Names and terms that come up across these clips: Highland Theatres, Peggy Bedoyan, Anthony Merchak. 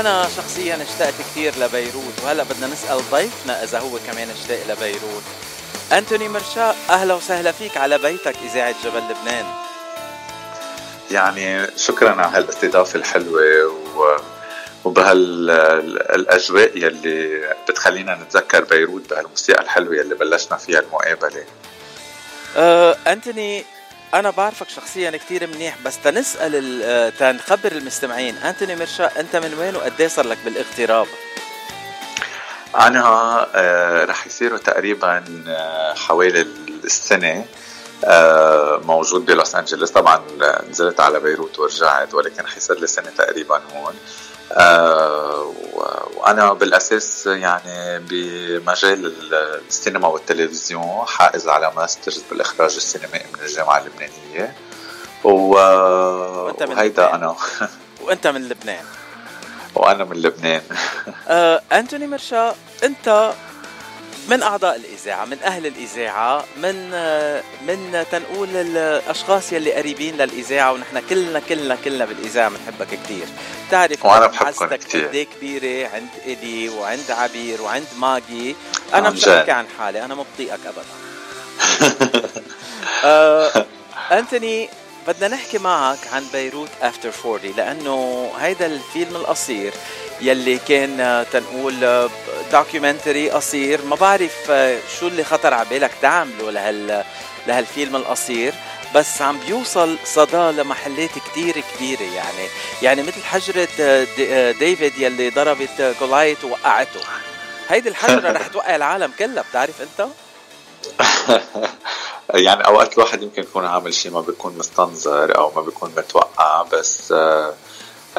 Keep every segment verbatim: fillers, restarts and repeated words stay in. أنا شخصياً اشتقت كثير لبيروت، وهلأ بدنا نسأل ضيفنا إذا هو كمان اشتاق لبيروت. أنتوني مرشاق، أهلا وسهلا فيك على بيتك إذاعة جبل لبنان. يعني شكراً على هالاستضافة الحلوة و... وبهالأجواء يلي بتخلينا نتذكر بيروت بهالموسيقى الحلوة يلي بلشنا فيها المقابلة. أه، أنتوني أنا بعرفك شخصياً كتير منيح، بس تنسأل تنخبر المستمعين أنتوني مرشاق أنت من وين وقدي صار لك بالاغتراب؟ أنا آه رح يصيروا تقريباً آه حوالي السنة آه موجود بلوس أنجلس. طبعاً نزلت على بيروت ورجعت، ولكن رح يصير لي سنة تقريباً هون. آه وأنا بالأساس يعني بمجال السينما والتلفزيون، حائز على ماسترز بالإخراج السينمائي من الجامعة اللبنانية، وهيدا أنا. وأنت من لبنان؟ وأنا من لبنان. آه، أنتوني مرشاق، أنت من أعضاء الإذاعة، من أهل الإذاعة، من آه، من تنقول الأشخاص يلي قريبين للإذاعة، ونحن كلنا كلنا كلنا بالإذاعة بنحبك كتير. تعرف وأنا بحبكم كتير. عندي كبيرة، عند إيدي وعند عبير وعند ماجي. أنا مش أحكي عن حالي، أنا مبطيئك أبدا. آه، أنتوني، بدنا نحكي معك عن بيروت أفتر فورتي، لأنه هيدا الفيلم القصير يلي كان تنقول دوكيومنتري قصير. ما بعرف شو اللي خطر عبالك تعمله لهال لهالفيلم القصير، بس عم بيوصل صدى لمحلات كتير كبيرة. يعني يعني مثل حجرة ديفيد يلي ضربت كولايت ووقعته، هيدي الحجرة رح توقع العالم كله، بتعرف أنت؟ يعني أوقات الواحد يمكن يكون عامل شيء ما بيكون مستنظر أو ما بيكون متوقع، بس uh,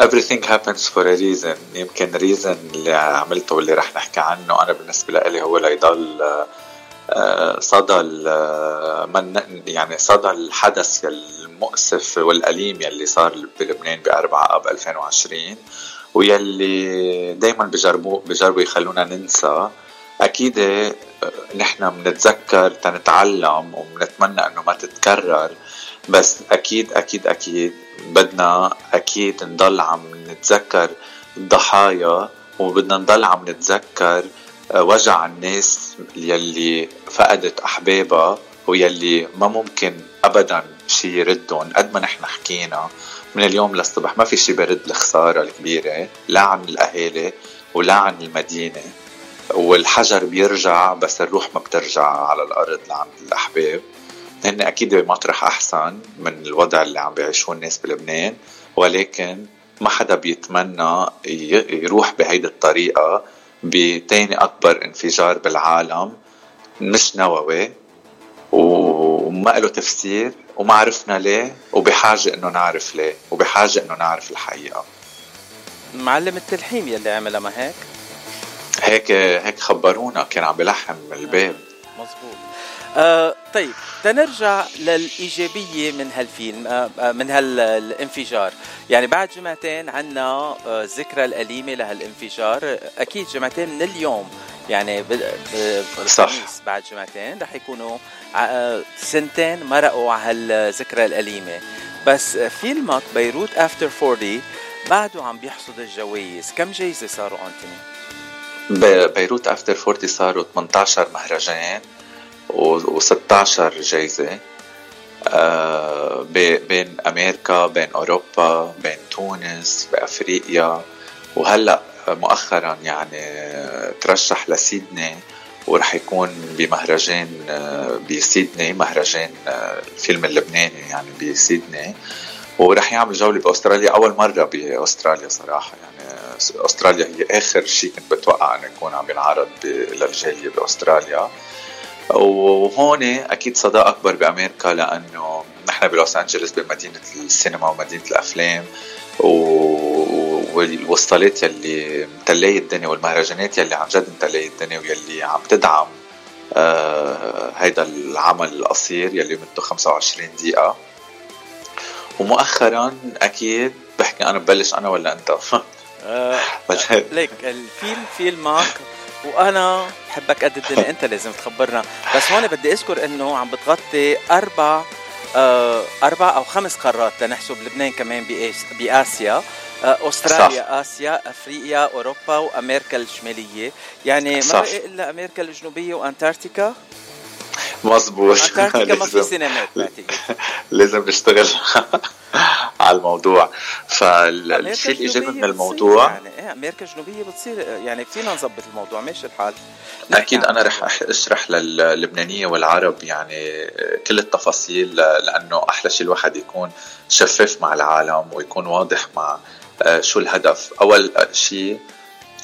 everything happens for a reason. يمكن reason اللي عملته واللي رح نحكي عنه أنا بالنسبة لي هو ليضل uh, صدى من يعني صدى الحدث المؤسف والأليم يلي صار بلبنان بأربعة أب ألفين وعشرين، ويلي دايما بجربوا بجربوا يخلونا ننسى. أكيد نحن بنتذكر تنتعلم وبنتمنى أنه ما تتكرر، بس أكيد أكيد أكيد بدنا أكيد نضل عم نتذكر الضحايا، وبدنا نضل عم نتذكر وجع الناس يلي فقدت أحبابها ويلي ما ممكن أبدا شي يردهم. قد ما نحن حكينا من اليوم للصبح، ما في شي برد الخسارة الكبيرة، لا عن الأهالي ولا عن المدينة. والحجر بيرجع بس الروح ما بترجع على الأرض لعند الأحباب. هن أكيد بمطرح أحسن من الوضع اللي عم بيعيشوه الناس بلبنان، ولكن ما حدا بيتمنى يروح بهيدي الطريقة بتاني أكبر انفجار بالعالم، مش نووي وما له تفسير وما عرفنا ليه، وبحاجة إنه نعرف ليه، وبحاجة إنه نعرف الحقيقة. معلم التلحيم يلي عملها ما هيك؟ هيك هيك خبرونا كان عم بلحم الباب. مظبوط. آه طيب، تنرجع للإيجابية من هالفيلم، آه من هالانفجار. يعني بعد جمعتين عنا آه ذكرى الأليمة لهالانفجار، أكيد جمعتين من اليوم، يعني بالخميس بعد جمعتين رح يكونوا سنتين مرقوا على هالذكرى الأليمة. بس فيلمك بيروت أفتر فورتي بعده عم بيحصد الجوائز، كم جايزة صاروا أنتوني؟ بيروت أفتر فورتي صاروا ثمانية عشر مهرجان وستة عشر جايزة بين أمريكا، بين أوروبا، بين تونس، بأفريقيا، وهلأ مؤخرا يعني ترشح لسيدني، ورح يكون بمهرجان بسيدني، مهرجان الفيلم اللبناني يعني بسيدني، ورح يعمل جولة بأستراليا. أول مرة بأستراليا صراحة، يعني أستراليا هي آخر شيء كنت بتوقع أن يكون عم ينعرض للرجالية بأستراليا. وهون أكيد صدى أكبر بأمريكا، لأنه نحن بلوس أنجلس بمدينة السينما ومدينة الأفلام والوصلات يلي متلاقي الدنيا، والمهرجانات يلي عن جد متلاقي الدنيا، ويلي عم تدعم آه هيدا العمل القصير يلي مدته خمسة وعشرين دقيقة. ومؤخرا أكيد بحكي أنا ببلش أنا ولا أنت؟ أه ليك الفيلم فيلمك، وأنا بحبك قد الدنيا، أنت لازم تخبرنا. بس هون بدي أذكر أنه عم بتغطي أربع أربع أو خمس قارات، لنحسب لبنان كمان بآسيا، أستراليا، آسيا، أفريقيا، أوروبا وأمريكا الشمالية، يعني ما بقي إلا أمريكا الجنوبية وأنتاركتيكا. مظبوط، أنتاركتيكا ما في سينمات بعتقد. لازم نشتغل على الموضوع. فالشيء الإيجابي من الموضوع يعني إيه أمريكا الجنوبية بتصير، يعني فينا نظبط الموضوع، ماشي الحال. أكيد أنا رح أشرح لللبنانية والعرب يعني كل التفاصيل، لأنه أحلى شيء الواحد يكون شفاف مع العالم ويكون واضح مع شو الهدف. أول شيء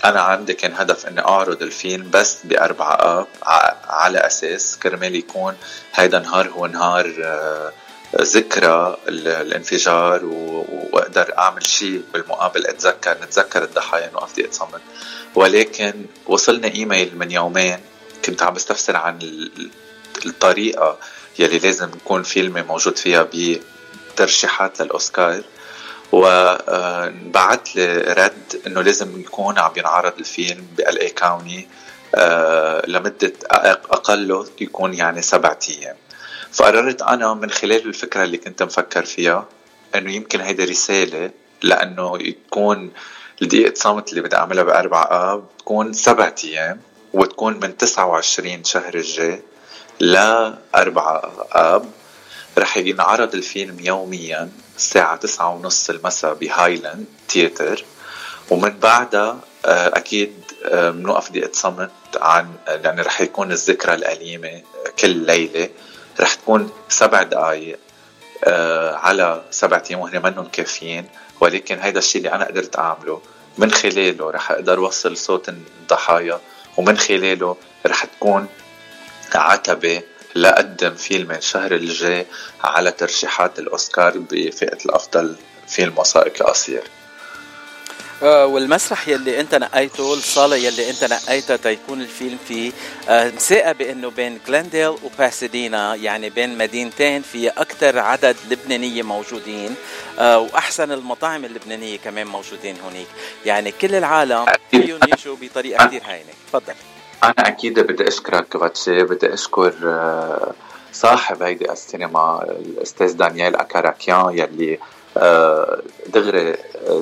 أنا عندي كان هدف إني أعرض الفيلم بس بأربعة آب على أساس كرمال يكون هيدا نهار هو نهار ذكرى الانفجار، وأقدر أعمل شيء بالمقابل، أتذكر نتذكر الضحايا ونقف دقيقة صمت. ولكن وصلنا إيميل من يومين كنت عم بستفسر عن الطريقة يلي لازم يكون فيلمي موجود فيها بترشيحات للأوسكار، وبعت لي رد انه لازم يكون عم ينعرض الفيلم بقلعي كوني لمدة اقله يكون يعني سبعة ايام. فقررت انا من خلال الفكرة اللي كنت مفكر فيها انه يمكن هيدا رسالة، لانه يكون الدقيقة صامت اللي بدي اعملها بأربعة اب تكون سبعة ايام، وتكون من تسعة وعشرين شهر الجاي لأربعة اب. رح ينعرض الفيلم يوميا الساعة تسعة ونص المساء بهايلاند تياتر، ومن بعدها أكيد منوقف دقيقة صمت عن، يعني رح يكون الذكرى الأليمة كل ليلة، رح تكون سبع دقايق على سبع أيام وهن منهم كافيين. ولكن هيدا الشيء اللي أنا قدرت أعمله، من خلاله رح أقدر وصل صوت الضحايا، ومن خلاله رح تكون عتبة لأقدم فيلم الشهر الجاي على ترشيحات الأوسكار بفئة الأفضل فيلم وثائقي قصير. آه والمسرح يلي أنت نقيته، الصالة يلي أنت نقيتها تيكون الفيلم فيه آه مساء بأنه بين غلنديل وباسادينا، يعني بين مدينتين في أكثر عدد لبنانية موجودين، آه وأحسن المطاعم اللبنانية كمان موجودين هناك، يعني كل العالم فيهم يجوا بطريقة كتير هاينة. تفضل. أنا أكيد بدي أشكرك باتشي، بدي أشكر صاحب هيدي السينما الأستاذ دانيال أكاراكيان يلي دغري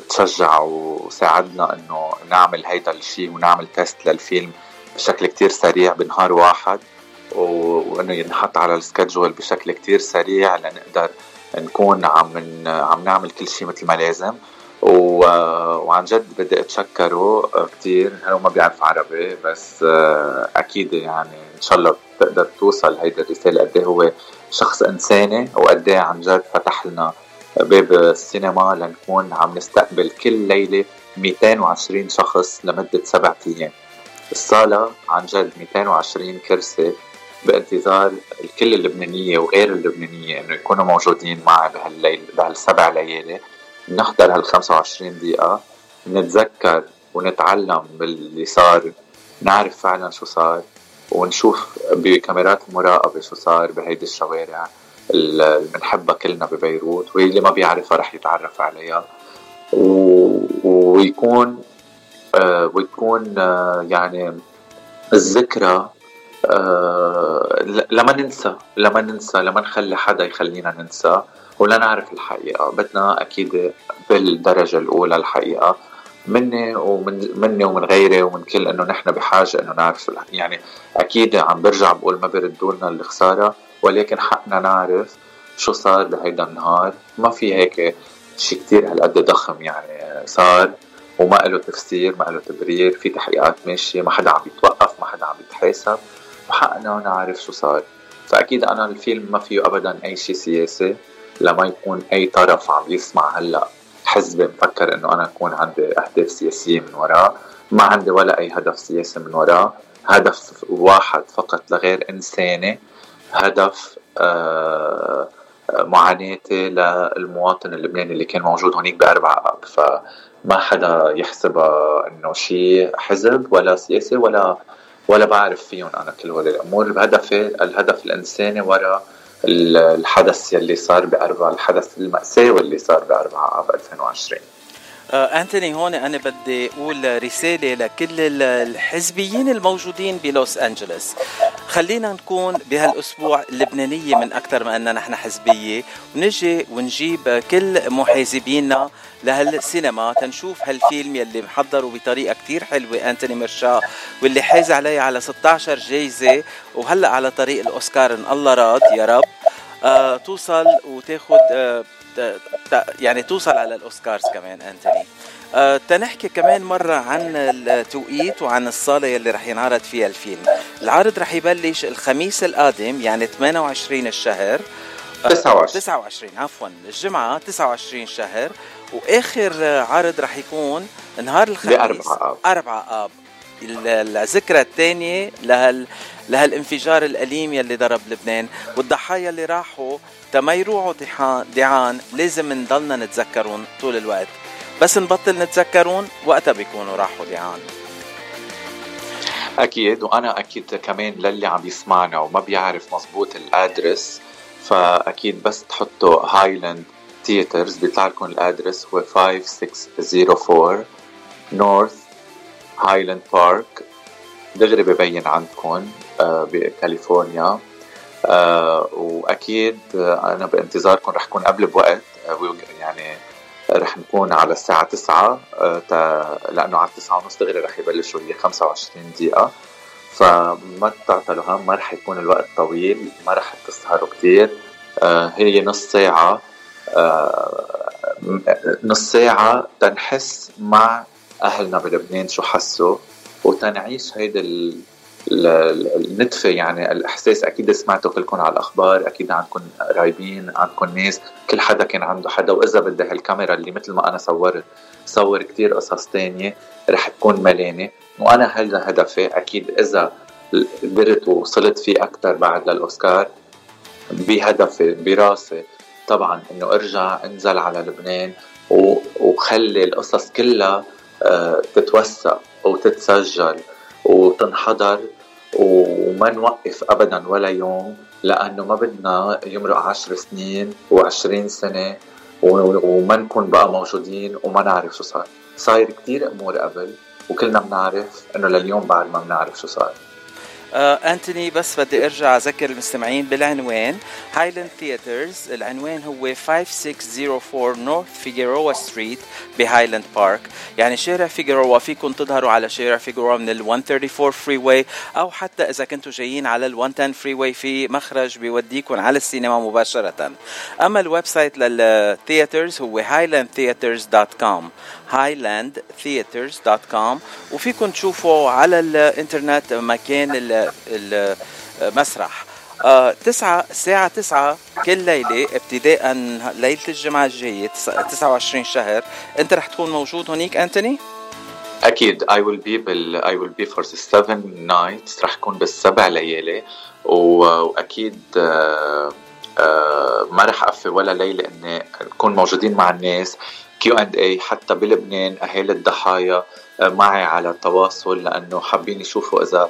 تشجع وساعدنا أنه نعمل هيدا الشيء ونعمل تيست للفيلم بشكل كتير سريع بنهار واحد، وأنه ينحط على السكادجول بشكل كتير سريع لنقدر نكون عم عم نعمل كل شيء مثل ما لازم. وعن جد بدي اتشكره كتير، هو ما بيعرف عربي بس اكيد يعني ان شاء الله بتقدر توصل هيدا الرسالة قد هو شخص انساني، وقد عن جد فتح لنا باب السينما لنكون عم نستقبل كل ليلة مئتين وعشرين شخص لمدة سبعة ايام. الصالة عن جد مئتين وعشرين كرسي بانتظار الكل اللبنانية وغير اللبنانية انه يكونوا موجودين معي بهالليل بهالسبع ليالي، نحضر هالخمسة وعشرين دقيقة، نتذكر ونتعلم باللي صار، نعرف فعلا شو صار، ونشوف بكاميرات المراقبة شو صار بهيدي الشوارع اللي بنحبها كلنا ببيروت، واللي ما بيعرفها رح يتعرف عليها، و... ويكون آه ويكون آه يعني الذكرى آه لما ننسى لما ننسى لما نخلي حدا يخلينا ننسى ولا نعرف الحقيقة. بدنا أكيد بالدرجة الأولى الحقيقة مني ومن مني ومن غيري ومن كل، إنه نحن بحاجة إنه نعرف شو يعني. أكيد عم برجع بقول ما بيردولنا الخسارة، ولكن حقنا نعرف شو صار بهيدا النهار. ما في هيك شيء كتير هالقد ضخم يعني صار وما له تفسير ما له تبرير، في تحقيقات ماشية، ما حدا عم يتوقف، ما حدا عم يتحاسب، وحقنا نعرف شو صار. فأكيد أنا الفيلم ما فيه أبدا أي شيء سياسي، لما يكون أي طرف عم يسمع هلأ حزب مفكر أنه أنا أكون عندي أهداف سياسية من وراء، ما عندي ولا أي هدف سياسي من وراء، هدف واحد فقط لغير إنساني، هدف آه معاناتي للمواطن اللبناني اللي كان موجود هناك بأربعة أب. فما حدا يحسب أنه شيء حزب ولا سياسي ولا ولا بعرف فيهم أنا كل هذه الأمور. بهدفي الهدف الإنساني وراء الحدث اللي صار بأربعة، الحدث المأساوي اللي صار بأربعة آب ألفين وعشرين. أنتوني هون أنا بدي أقول رسالة لكل الحزبيين الموجودين بلوس أنجلوس. خلينا نكون بهالأسبوع لبنانية من أكثر ما أننا نحن حزبية، ونجي ونجيب كل محازبينا لهالسينما تنشوف هالفيلم يلي محضره بطريقة كتير حلوة أنتوني مرشاق، واللي حاز عليه على ستة عشر جايزة، وهلأ على طريق الأوسكار إن الله راد يا رب آه توصل وتاخد آه يعني توصل على الأوسكارز كمان. أنتوني أه تنحكي كمان مرة عن التوقيت وعن الصالة اللي رح ينعرض فيها الفيلم. العرض رح يبلش الخميس القادم يعني ثمانية وعشرين الشهر تسعة وعشرين عفوا الجمعة تسعة وعشرين شهر، وآخر عرض رح يكون نهار الخميس أربعة آب الذكرى الثانية لهال لهالانفجار الأليم يلي ضرب لبنان، والضحايا اللي راحوا تما يروعوا دعان لازم نضلنا نتذكرون طول الوقت، بس نبطل نتذكرون وقتها بيكونوا راحوا دعان. أكيد، وأنا أكيد كمان للي عم يسمعنا وما بيعرف مظبوط الأدرس، فأكيد بس تحطوا هايلاند ثياترز بيطلع لكم الأدرس، هو خمسة ستة صفر أربعة نورث هايلاند بارك، دغري ببين عندكم بكاليفورنيا. آه وأكيد أنا بانتظاركم، رح كون قبل بوقت يعني رح نكون على الساعة تسعة آه لأنه على التسعة ونص دغري رح يبلشوا هي خمسة وعشرين دقيقة، فما تعطلوا هم، ما رح يكون الوقت طويل، ما رح تسهروا كتير. آه هي نص ساعة آه نص ساعة تنحس مع أهلنا بلبنان شو حسوا، وتنعيش هيدا ال الندفة يعني الإحساس. أكيد سمعتوا كلكم على الأخبار، أكيد عندكم قرايبين، عندكم ناس، كل حدا كان عنده حدا، وإذا بده هالكاميرا اللي مثل ما أنا صورت صور كتير قصص تانية رح تكون ملانة. وأنا هيدا هدفي أكيد، إذا قدرت ووصلت فيه أكتر بعد للأوسكار، بهدفي براسي طبعا إنه أرجع أنزل على لبنان وخلي القصص كلها تتوثق وتتسجل وتنحضر، وما نوقف أبداً ولا يوم، لأنه ما بدنا يمرق عشر سنين وعشرين سنة وما نكون بقى موجودين وما نعرف شو صار. صاير كتير أمور قبل وكلنا بنعرف أنه لليوم بعد ما بنعرف شو صار. آه، أنتوني بس بدي أرجع أذكر المستمعين بالعنوان هايلاند ثياترز، العنوان هو خمسة ستة صفر أربعة نورث فيجيروا ستريت بهايلاند بارك، يعني شارع فيجيروا. فيكن تظهروا على شارع فيجيروا من ال مية وأربعة وأربعين فري واي، أو حتى إذا كنتوا جايين على ال مية وعشرة فري واي في مخرج بيوديكم على السينما مباشرة. أما الويب سايت للثياترز هو هايلاند ثياترز دوت كوم هايلاند ثياترز دوت كوم، وفيكن تشوفوا على الانترنت مكان المسرح. آه تسعة ساعة تسعة كل ليلة ابتداء ليلة الجمعة الجاية تسعة وعشرين شهر. أنت رح تكون موجود هناك أنتوني؟ أكيد I will be بال I will be for the seven nights، رح كون بالسبع ليالي، وأكيد آه آه ما رح أقف ولا ليلة إن نكون موجودين مع الناس. كيو آند إيه حتى بلبنان، أهالي الضحايا معي على التواصل، لأنه حابين يشوفوا إذا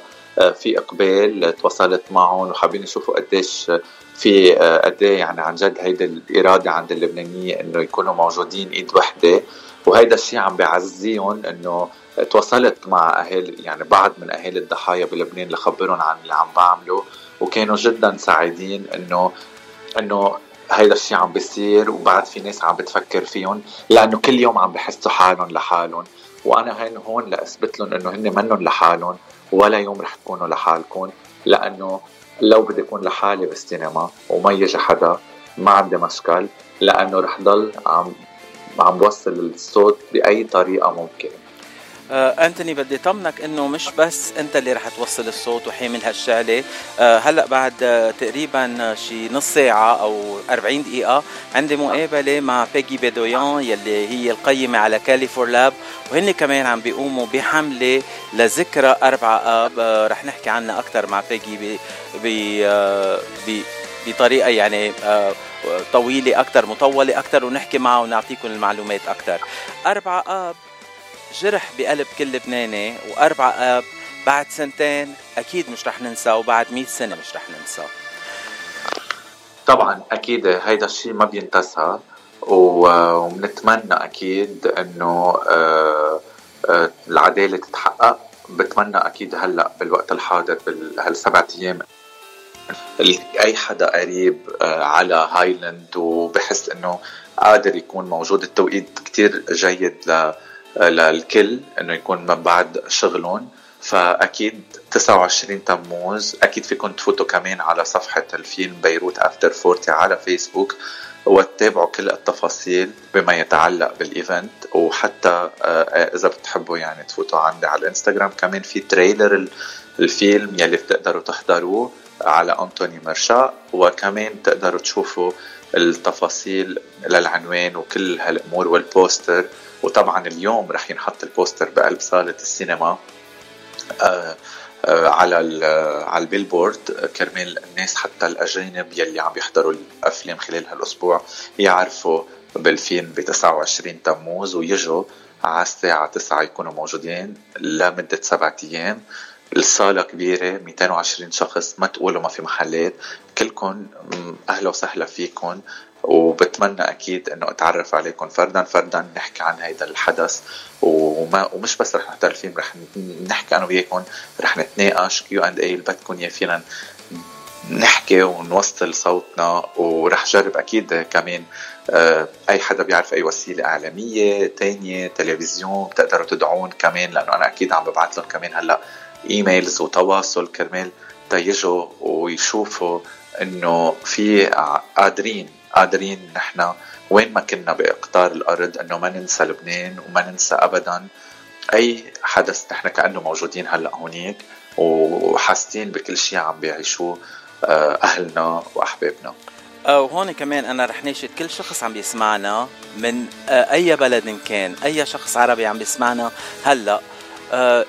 في إقبال تواصلت معهم، وحابين يشوفوا قديش في قديه يعني عن جد هيدا الإرادة عند اللبنانية إنه يكونوا موجودين إيد وحدة، وهيدا الشيء عم بعزيهم. إنه تواصلت مع أهل يعني بعض من أهالي الضحايا بلبنان لخبرهم عن اللي عم بعمله، وكانوا جدا سعيدين إنه إنه هيدا الشيء عم بيصير، وبعد في ناس عم بتفكر فيهم، لأنه كل يوم عم بحسوا حالهم لحالهم، وأنا هين هون لأثبت لهم إنه هن منهم لحالهم، ولا يوم رح تكونوا لحالكم. لأنه لو بدي أكون لحالي بالسينما وما يجي حدا ما عندي مشكل، لأنه رح ضل عم عم بوصل الصوت بأي طريقة ممكنة. آه، أنتوني بدي طمنك إنه مش بس أنت اللي رح توصل الصوت وحامل هالشعلة. آه، هلأ بعد آه، تقريبا شي نص ساعة أو أربعين دقيقة عندي مقابلة مع بيجي بيدويان يلي هي القيمة على كاليفور لاب، وهن كمان عم بيقوموا بحملة لذكرى أربعة آب. آه، رح نحكي عنها أكتر مع بيجي بي بي, آه، بي بطريقة يعني آه طويلة أكتر، مطولة أكتر، ونحكي معه ونعطيكم المعلومات أكتر. أربعة آب جرح بقلب كل لبناني، وأربعة آب بعد سنتين أكيد مش رح ننسى، وبعد مئة سنة مش رح ننسى. طبعا أكيد هيدا الشيء ما بينتسى، وبنتمنى أكيد أنه العدالة تتحقق. بتمنى أكيد هلأ بالوقت الحاضر بهالسبعة أيام أي حدا قريب على هايلاند وبحس أنه قادر يكون موجود. التوقيت كتير جيد للكل أنه يكون من بعد شغلهم. فأكيد تسعة وعشرين تموز أكيد فيكم تفوتوا كمان على صفحة الفيلم بيروت أفتر فورتي على فيسبوك وتتابعوا كل التفاصيل بما يتعلق بالإيفنت. وحتى إذا بتحبوا يعني تفوتوا عندي على الإنستغرام كمان في تريلر الفيلم يلي بتقدروا تحضروه على أنتوني مرشاق، وكمان تقدروا تشوفوا التفاصيل للعنوان وكل هالأمور والبوستر. وطبعا اليوم رح ينحط البوستر بقلب صالة السينما آه آه على على البيلبورد كرمال الناس حتى الأجانب يلي عم يحضروا الأفلام خلال هالأسبوع يعرفوا بالفيلم ب تسعة وعشرين تموز ويجوا على الساعة تسعة يكونوا موجودين لمدة سبعة أيام. الصالة كبيرة مئتين وعشرين شخص، ما تقولوا ما في محلات. كلكن أهلا وسهلا فيكن، وبتمنى أكيد أنه أتعرف عليكم فرداً فرداً نحكي عن هيدا الحدث. وما ومش بس رح نحضر الفيلم، رح نحكي أنا وياكم، رح نتناقش كيو أند أي اللي بدكم يا فينا نحكي ونوصل صوتنا. ورح جرب أكيد كمان أي حدا بيعرف أي وسيلة إعلامية تانية تلفزيون بتقدروا تدعون كمان، لأنه أنا أكيد عم ببعث لهم كمان هلأ إيميلز وتواصل كرمال تيجوا ويشوفوا أنه في قادرين قادرين نحن وين ما كنا بإقطار الأرض أنه ما ننسى لبنان وما ننسى أبدا أي حدث. نحن كأنه موجودين هلأ هونيك وحاسين بكل شيء عم بيعيشوه أهلنا وأحبابنا. وهون كمان أنا رح ناشد كل شخص عم بيسمعنا من أي بلد كان، أي شخص عربي عم بيسمعنا هلأ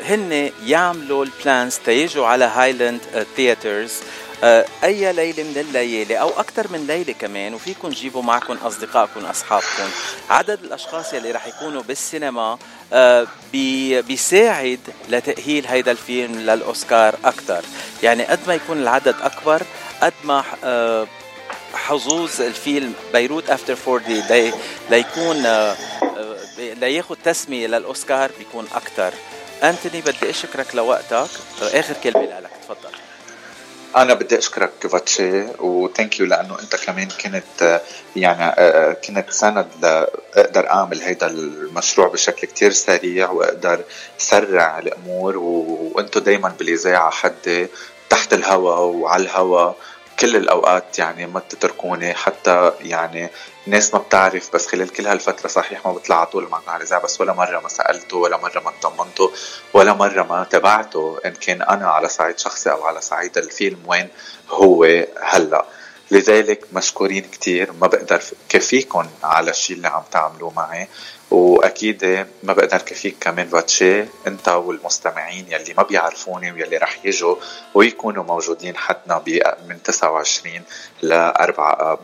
هن يعملوا البلانز تيجوا على هايلاند ثياترز أي ليلة من الليالي أو أكثر من ليلة كمان، وفيكن جيبوا معكن أصدقائكن أصحابكن. عدد الأشخاص يلي رح يكونوا بالسينما بي بيساعد لتأهيل هيدا الفيلم للأوسكار أكثر. يعني قد ما يكون العدد أكبر قد ما حظوظ الفيلم بيروت أفتر فورتي لي ليكون لياخد تسمية للأوسكار بيكون أكثر. أنتوني بدي أشكرك لوقتك، آخر كلمة لك تفضل. أنا بدي أشكرك كفاتشي وتانك يو لأنه أنت كمان كنت يعني كنت سند لأقدر أعمل هيدا المشروع بشكل كتير سريع وأقدر سرع الأمور. وأنتو دايما بالإذاعة حد تحت الهوا وعلى الهوا كل الأوقات، يعني ما تتركوني حتى يعني ناس ما بتعرف. بس خلال كل هالفترة صحيح ما بطلع طول معنا على الإذاعة، بس ولا مرة ما سألته ولا مرة ما اطمنته ولا مرة ما تبعته إن كان أنا على صعيد شخصي أو على صعيد الفيلم وين هو هلأ. لذلك مشكورين كتير، ما بقدر كفيكن على الشيء اللي عم تعملوه معي، وأكيد ما بقدر كفيك كمان فاتشي أنت والمستمعين يلي ما بيعرفوني ويلي رح يجوا ويكونوا موجودين حتنا من تسعة وعشرين لأربعة آب.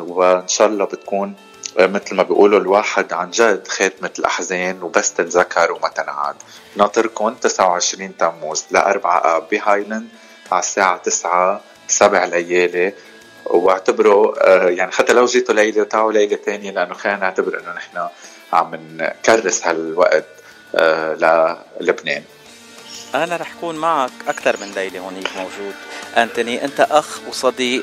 وإن شاء الله بتكون مثل ما بيقولوا الواحد عن جد خاتمة الأحزان وبس تتذكر وما تنعاد. ناطركن تسعة وعشرين تموز لأربعة آب بهايلاند على الساعة تسعة سبع ليالي، واعتبروا يعني حتى لو جيتوا ليلة وتعوا ليلة تانية لأنه خلينا نعتبر أنه نحن عم نكرس هالوقت للبنان. أنا رح كون معك أكثر من ليلة هونيك موجود أنتوني، أنت أخ وصديق،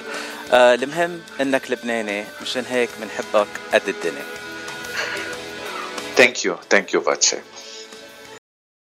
المهم أنك لبناني مشان هيك منحبك قد الدنيا. Thank you Thank you فاتشي.